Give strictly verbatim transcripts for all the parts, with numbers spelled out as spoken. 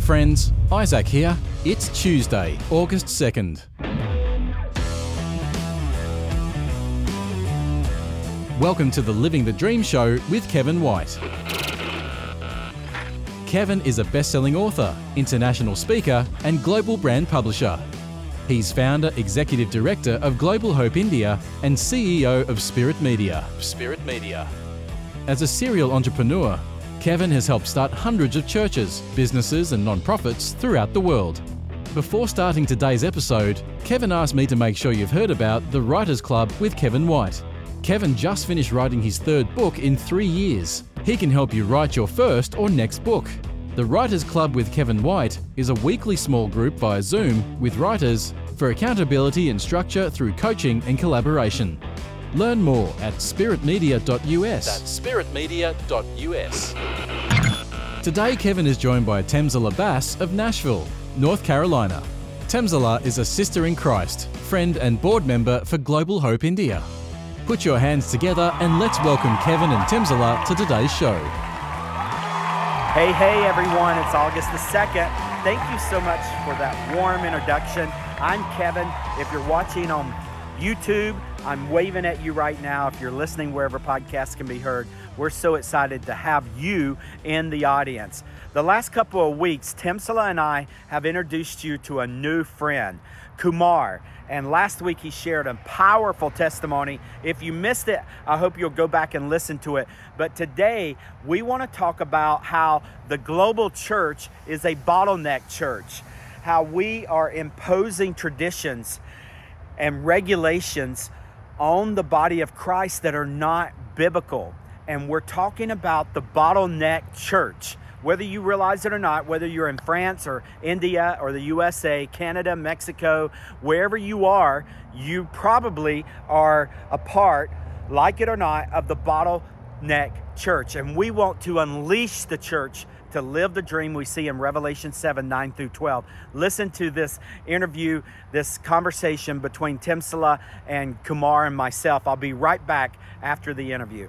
Hey friends, Isaac here. It's Tuesday, August second. Welcome to the Living the Dream show with Kevin White. Kevin is a best-selling author, international speaker, and global brand publisher. He's founder, executive director of Global Hope India, and C E O of Spirit Media. Spirit Media. As a serial entrepreneur, Kevin has helped start hundreds of churches, businesses, and non-profits throughout the world. Before starting today's episode, Kevin asked me to make sure you've heard about The Writers Club with Kevin White. Kevin just finished writing his third book in three years. He can help you write your first or next book. The Writers Club with Kevin White is a weekly small group via Zoom with writers for accountability and structure through coaching and collaboration. Learn more at spirit media dot U S. That's spirit media dot U S. Today, Kevin is joined by Thamsala Bass of Nashville, North Carolina. Thamsala is a sister in Christ, friend and board member for Global Hope India. Put your hands together and let's welcome Kevin and Thamsala to today's show. Hey, hey everyone, it's August the second. Thank you so much for that warm introduction. I'm Kevin. If you're watching on YouTube, I'm waving at you right now. If you're listening wherever podcasts can be heard, we're so excited to have you in the audience. The last couple of weeks, Thamsala and I have introduced you to a new friend, Kumar. And last week he shared a powerful testimony. If you missed it, I hope you'll go back and listen to it. But today we want to talk about how the global church is a bottleneck church, how we are imposing traditions and regulations on the body of Christ that are not biblical. And we're talking about the bottleneck church. Whether you realize it or not, whether you're in France or India or the U S A, Canada, Mexico, wherever you are, you probably are a part, like it or not, of the bottleneck church. And we want to unleash the church to live the dream we see in Revelation seven, nine through twelve. Listen to this interview, this conversation between Thamsala and Kumar and myself. I'll be right back after the interview.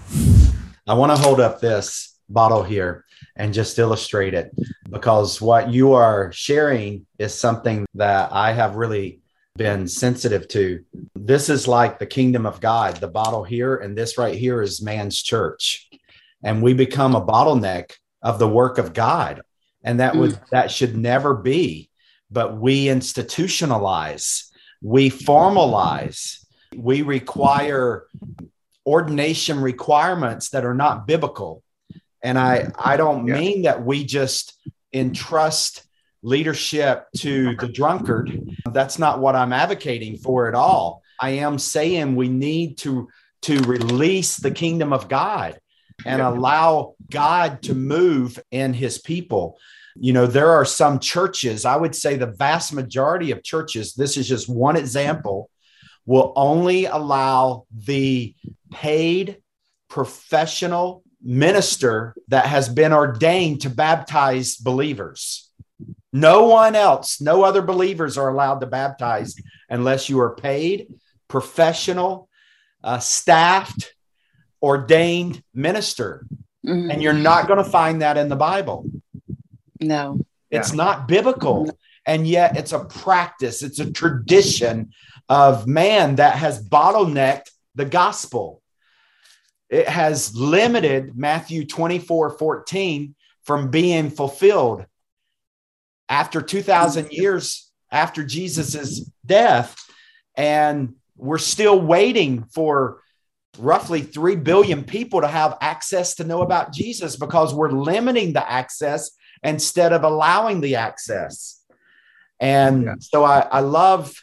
I want to hold up this bottle here and just illustrate it, because what you are sharing is something that I have really been sensitive to. This is like the kingdom of God, the bottle here, and this right here is man's church. And we become a bottleneck of the work of God. And that would mm. that should never be. But we institutionalize, we formalize, we require ordination requirements that are not biblical. And I, I don't yeah. mean that we just entrust leadership to the drunkard. That's not what I'm advocating for at all. I am saying we need to, to release the kingdom of God and allow God to move in his people. You know, there are some churches, I would say the vast majority of churches, this is just one example, will only allow the paid professional minister that has been ordained to baptize believers. No one else, no other believers are allowed to baptize unless you are paid, professional, uh, staffed, ordained minister. Mm-hmm. And you're not going to find that in the Bible. No, it's yeah. not biblical. And yet it's a practice. It's a tradition of man that has bottlenecked the gospel. It has limited Matthew twenty-four fourteen from being fulfilled. After two thousand years, after Jesus's death, and we're still waiting for roughly three billion people to have access to know about Jesus, because we're limiting the access instead of allowing the access. And yeah. so I, I love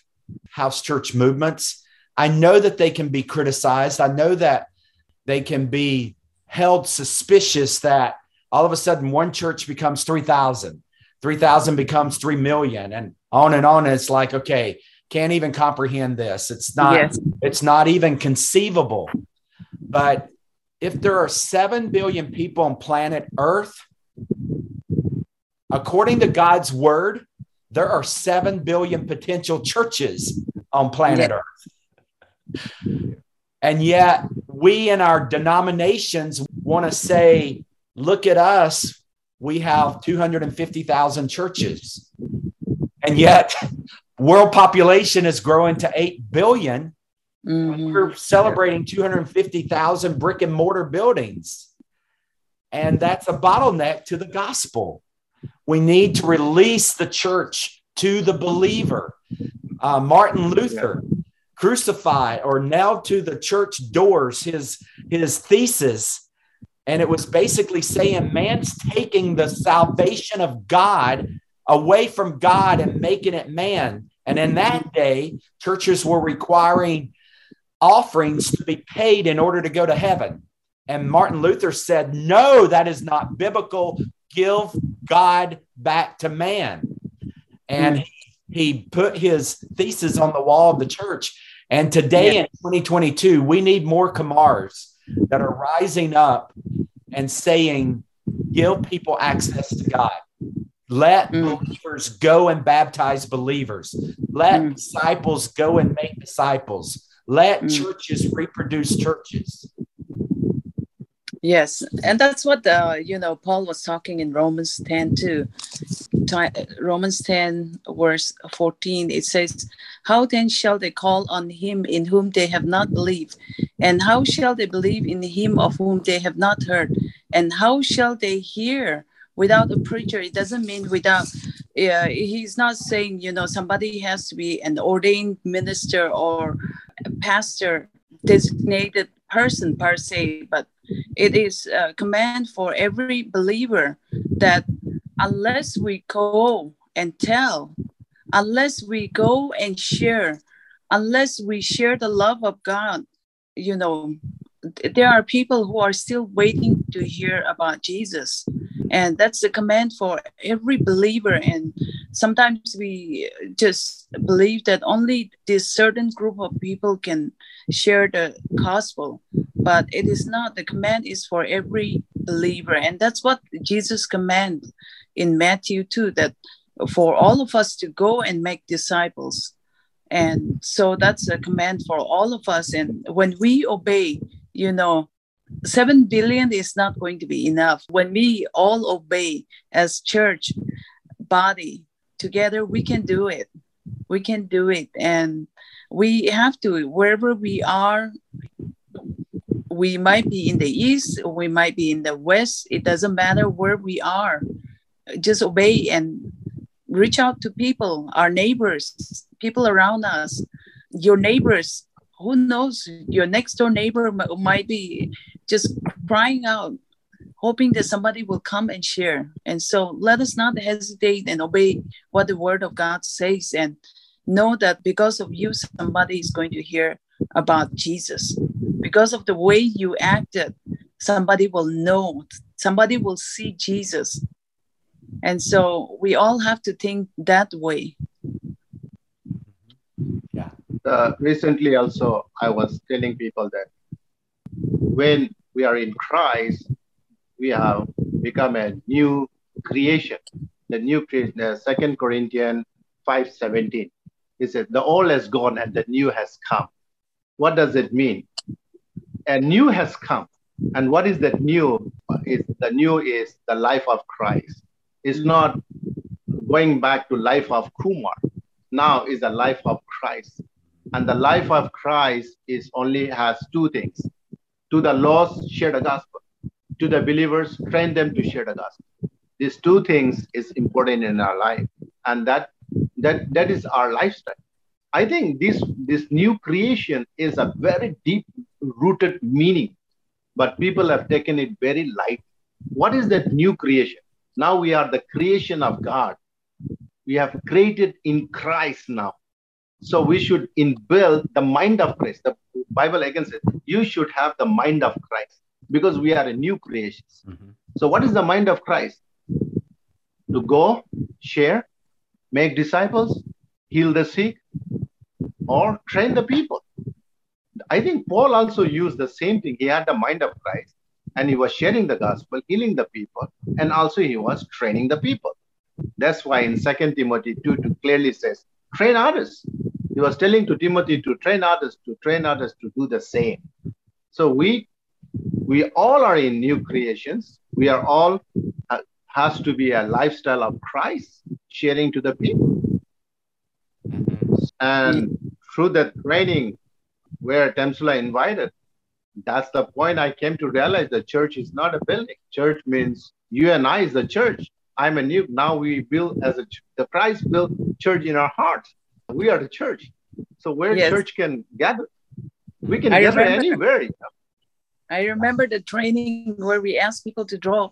house church movements. I know that they can be criticized. I know that they can be held suspicious that all of a sudden one church becomes three thousand, three thousand becomes three million, and on and on. It's like, okay, can't even comprehend this. It's not, yes. it's not even conceivable. But if there are seven billion people on planet Earth, according to God's word, there are seven billion potential churches on planet yes. Earth. And yet we in our denominations want to say, look at us. we have two hundred fifty thousand churches. And yet world population is growing to eight billion. Mm-hmm. We're celebrating two hundred fifty thousand brick and mortar buildings. And that's a bottleneck to the gospel. We need to release the church to the believer. Uh, Martin Luther, crucified or nailed to the church doors, his, his thesis. And it was basically saying man's taking the salvation of God away from God and making it man. And in that day, churches were requiring offerings to be paid in order to go to heaven. And Martin Luther said, no, that is not biblical. Give God back to man. And he, he put his thesis on the wall of the church. And today yeah. in twenty twenty-two, we need more Kumars that are rising up and saying, give people access to God. Let mm. believers go and baptize believers. Let mm. disciples go and make disciples. Let mm. churches reproduce churches. Yes, and that's what, uh, you know, Paul was talking in Romans ten too. Romans ten verse fourteen, it says, how then shall they call on him in whom they have not believed? And how shall they believe in him of whom they have not heard? And how shall they hear without a preacher? It doesn't mean without, uh, he's not saying, you know, somebody has to be an ordained minister or pastor, designated person per se, but it is a command for every believer that unless we go and tell, unless we go and share, unless we share the love of God, you know, there are people who are still waiting to hear about Jesus. And that's the command for every believer. And sometimes we just believe that only this certain group of people can share the gospel. But it is not. The command is for every believer. And that's what Jesus commanded in Matthew two, that for all of us to go and make disciples. And so that's a command for all of us. And when we obey, you know, Seven billion is not going to be enough. When we all obey as church body together, we can do it. We can do it. And we have to, wherever we are, we might be in the east, we might be in the west. It doesn't matter where we are. Just obey and reach out to people, our neighbors, people around us, your neighbors. Who knows, your next door neighbor might be just crying out, hoping that somebody will come and share. And so let us not hesitate and obey what the word of God says, and know that because of you, somebody is going to hear about Jesus. Because of the way you acted, somebody will know, somebody will see Jesus. And so we all have to think that way. Yeah. Uh, recently also, I was telling people that when we are in Christ, we have become a new creation. The new creation, Second Corinthians five seventeen. It says, the old has gone and the new has come. What does it mean? A new has come. And what is that new? Is the new is the life of Christ. It's not going back to life of Kumar. Now is the life of Christ. And the life of Christ is only has two things. To the lost, share the gospel. To the believers, train them to share the gospel. These two things is important in our life. And that that that is our lifestyle. I think this, this new creation is a very deep-rooted meaning. But people have taken it very light. What is that new creation? Now we are the creation of God. We have created in Christ now. So we should inbuild the mind of Christ. The Bible again says, you should have the mind of Christ because we are a new creation. Mm-hmm. So what is the mind of Christ? To go, share, make disciples, heal the sick, or train the people. I think Paul also used the same thing. He had the mind of Christ and he was sharing the gospel, healing the people, and also he was training the people. That's why in Second Timothy two, it clearly says, train others. He was telling to Timothy to train others, to train others to do the same. So we we all are in new creations. We are all uh, has to be a lifestyle of Christ sharing to the people. And through that training where Thamsala invited, that's the point I came to realize the church is not a building. Church means you and I is the church. I'm a new, now we build as a, the Christ built church in our hearts. We are the church. So where yes. church can gather, we can I gather remember, anywhere. You know? I remember the training where we asked people to draw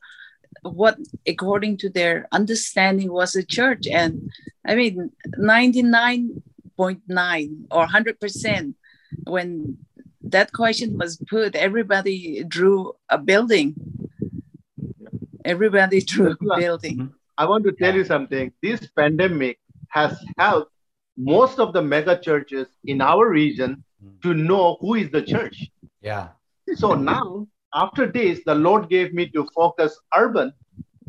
what according to their understanding was a church. And I mean, ninety-nine point nine or one hundred percent when that question was put, everybody drew a building. Everybody drew a building. I want to tell you something. This pandemic has helped most of the mega churches in our region to know who is the church. Yeah. So now, after this, the Lord gave me to focus urban,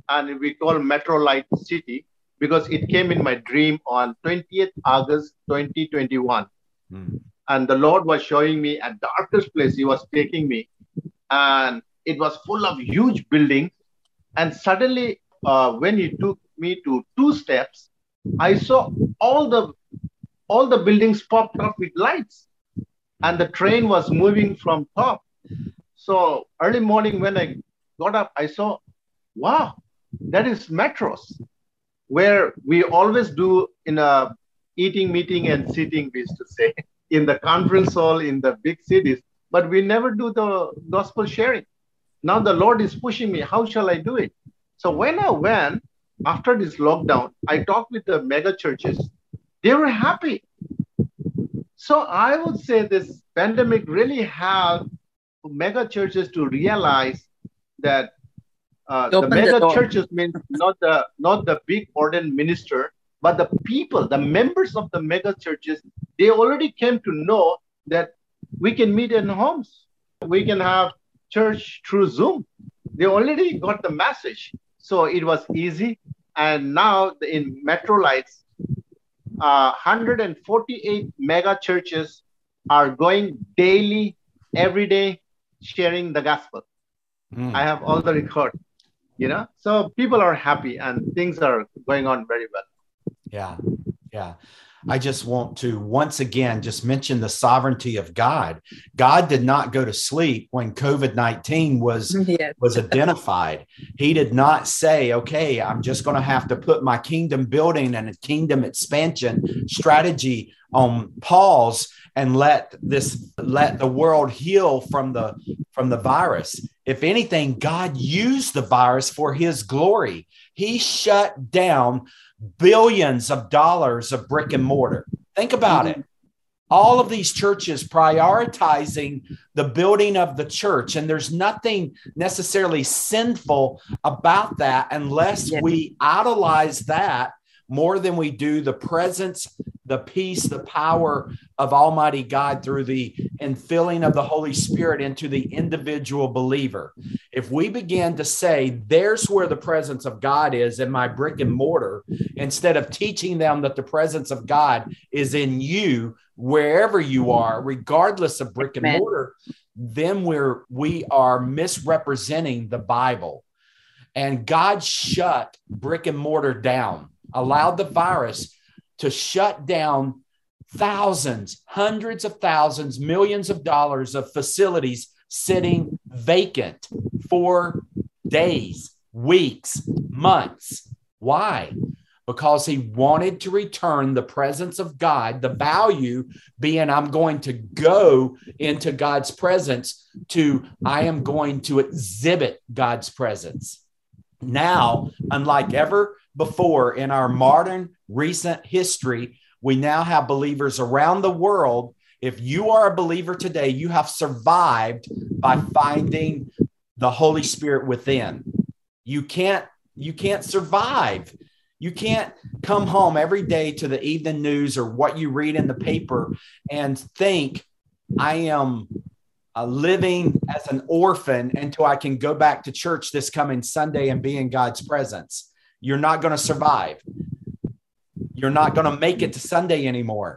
and we call Metrolight City, because it came in my dream on twentieth of August, twenty twenty-one. Mm. And the Lord was showing me a darkest place. He was taking me, and it was full of huge buildings. And suddenly, uh, when he took me to two steps, I saw all the all the buildings popped up with lights, and the train was moving from top. So early morning when I got up, I saw, wow, that is metros, where we always do in a eating, meeting, and sitting, we used to say, in the conference hall, in the big cities, but we never do the gospel sharing. Now the Lord is pushing me. How shall I do it? So when I went, after this lockdown, I talked with the mega churches. They were happy. So I would say this pandemic really helped mega churches to realize that uh, the mega the churches means not the not the big ordained minister, but the people, the members of the mega churches, they already came to know that we can meet in homes. We can have church through Zoom. They already got the message. So it was easy. And now in Metrolites, uh, one hundred forty-eight mega churches are going daily, every day, sharing the gospel. Mm. I have all the record, you know, so people are happy and things are going on very well. Yeah. Yeah. I just want to once again just mention the sovereignty of God. God did not go to sleep when COVID nineteen was, yes. was identified. He did not say, okay, I'm just going to have to put my kingdom building and a kingdom expansion strategy on pause and let this let the world heal from the from the virus. If anything, God used the virus for his glory. He shut down billions of dollars of brick and mortar. Think about it. All of these churches prioritizing the building of the church. And there's nothing necessarily sinful about that unless we idolize that more than we do the presence, the peace, the power of Almighty God through the infilling of the Holy Spirit into the individual believer. If we begin to say, there's where the presence of God is in my brick and mortar, instead of teaching them that the presence of God is in you, wherever you are, regardless of brick and Amen. mortar, then we're, we are misrepresenting the Bible. And God shut brick and mortar down, allowed the virus to shut down thousands, hundreds of thousands, millions of dollars of facilities sitting vacant for days, weeks, months. Why? Because he wanted to return the presence of God, the value being I'm going to go into God's presence to I am going to exhibit God's presence. Now, unlike ever before in our modern recent history, we now have believers around the world. If you are a believer today, you have survived by finding the Holy Spirit within. You can't, you can't survive. You can't come home every day to the evening news or what you read in the paper and think, I am Uh, living as an orphan until I can go back to church this coming Sunday and be in God's presence. You're not going to survive. You're not going to make it to Sunday anymore.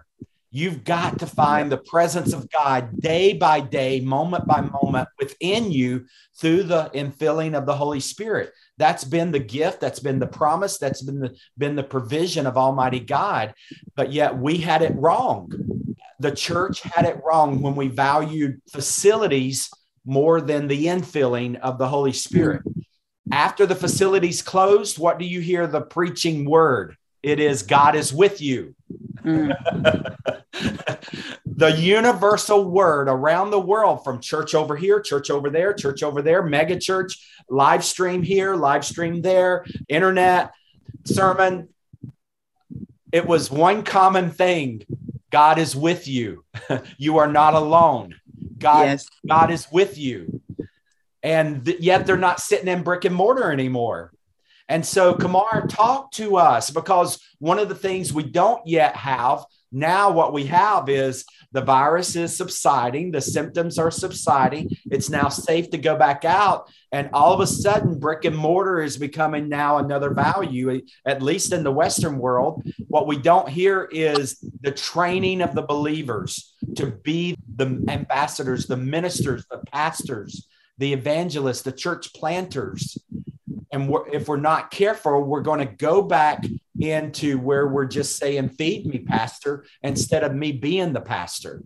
You've got to find the presence of God day by day, moment by moment within you through the infilling of the Holy Spirit. That's been the gift. That's been the promise. That's been the, been the provision of Almighty God. But yet we had it wrong. The church had it wrong when we valued facilities more than the infilling of the Holy Spirit. After the facilities closed, what do you hear the preaching word? It is, God is with you. Mm. The universal word around the world, from church over here, church over there, church over there, mega church, live stream here, live stream there, internet, sermon. It was one common thing. God is with you. You are not alone. God, yes. God is with you. And th- yet they're not sitting in brick and mortar anymore. And so, Kumar, talk to us, because one of the things we don't yet have, now what we have is the virus is subsiding, the symptoms are subsiding, it's now safe to go back out, and all of a sudden, brick and mortar is becoming now another value, at least in the Western world. What we don't hear is the training of the believers to be the ambassadors, the ministers, the pastors, the evangelists, the church planters. And we're, if we're not careful, we're going to go back into where we're just saying, feed me, pastor, instead of me being the pastor.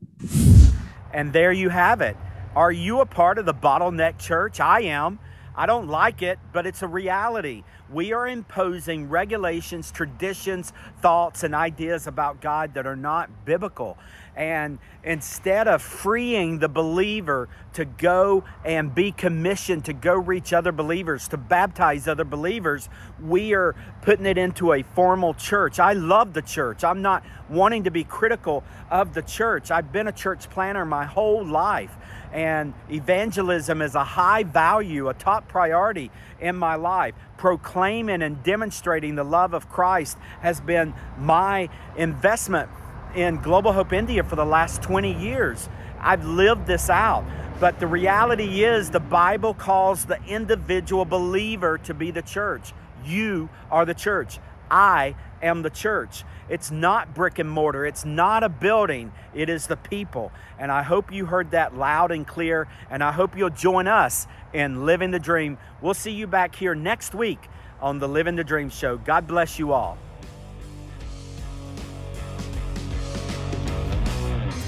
And there you have it. Are you a part of the bottleneck church? I am. I don't like it, but it's a reality. We are imposing regulations, traditions, thoughts, and ideas about God that are not biblical. And instead of freeing the believer to go and be commissioned to go reach other believers, to baptize other believers, we are putting it into a formal church. I love the church. I'm not wanting to be critical of the church. I've been a church planner my whole life, and evangelism is a high value, a top priority in my life. Proclaiming and demonstrating the love of Christ has been my investment in Global Hope India for the last twenty years. I've lived this out. But the reality is, the Bible calls the individual believer to be the church. You are the church. I am the church. It's not brick and mortar. It's not a building. It is the people. And I hope you heard that loud and clear. And I hope you'll join us in Living the Dream. We'll see you back here next week on the Living the Dream show. God bless you all.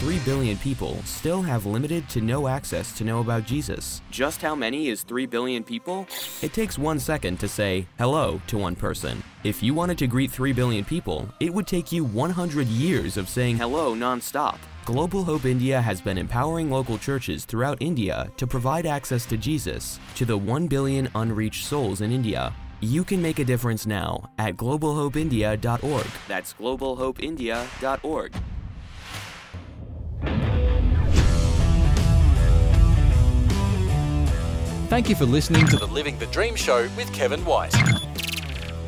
three billion people still have limited to no access to know about Jesus. Just how many is three billion people? It takes one second to say hello to one person. If you wanted to greet three billion people, it would take you one hundred years of saying hello nonstop. Global Hope India has been empowering local churches throughout India to provide access to Jesus to the one billion unreached souls in India. You can make a difference now at global hope india dot org. That's global hope india dot org. Thank you for listening to the Living the Dream show with Kevin White.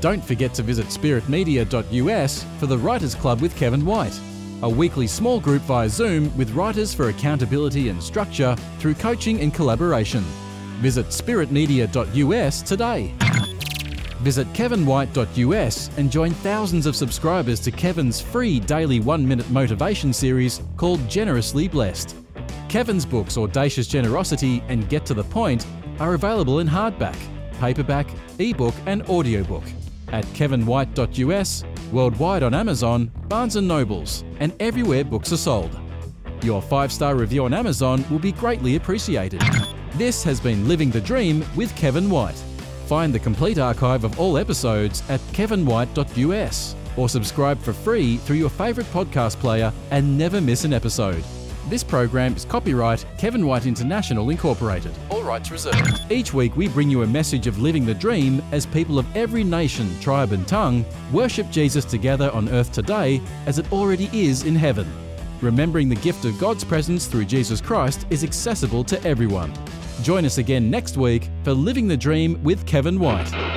Don't forget to visit spirit media dot u s for the Writers Club with Kevin White, a weekly small group via Zoom with writers for accountability and structure through coaching and collaboration. Visit spirit media dot u s today. Visit kevin white dot u s and join thousands of subscribers to Kevin's free daily one-minute motivation series called Generously Blessed. Kevin's books Audacious Generosity and Get to the Point are available in hardback, paperback, ebook and audiobook at kevin white dot u s, worldwide on Amazon, Barnes and Nobles and everywhere books are sold. Your five-star review on Amazon will be greatly appreciated. This has been Living the Dream with Kevin White. Find the complete archive of all episodes at kevin white dot u s or subscribe for free through your favourite podcast player and never miss an episode. This program is copyright Kevin White International Incorporated. All rights reserved. Each week we bring you a message of living the dream as people of every nation, tribe and tongue worship Jesus together on earth today as it already is in heaven. Remembering the gift of God's presence through Jesus Christ is accessible to everyone. Join us again next week for Living the Dream with Kevin White.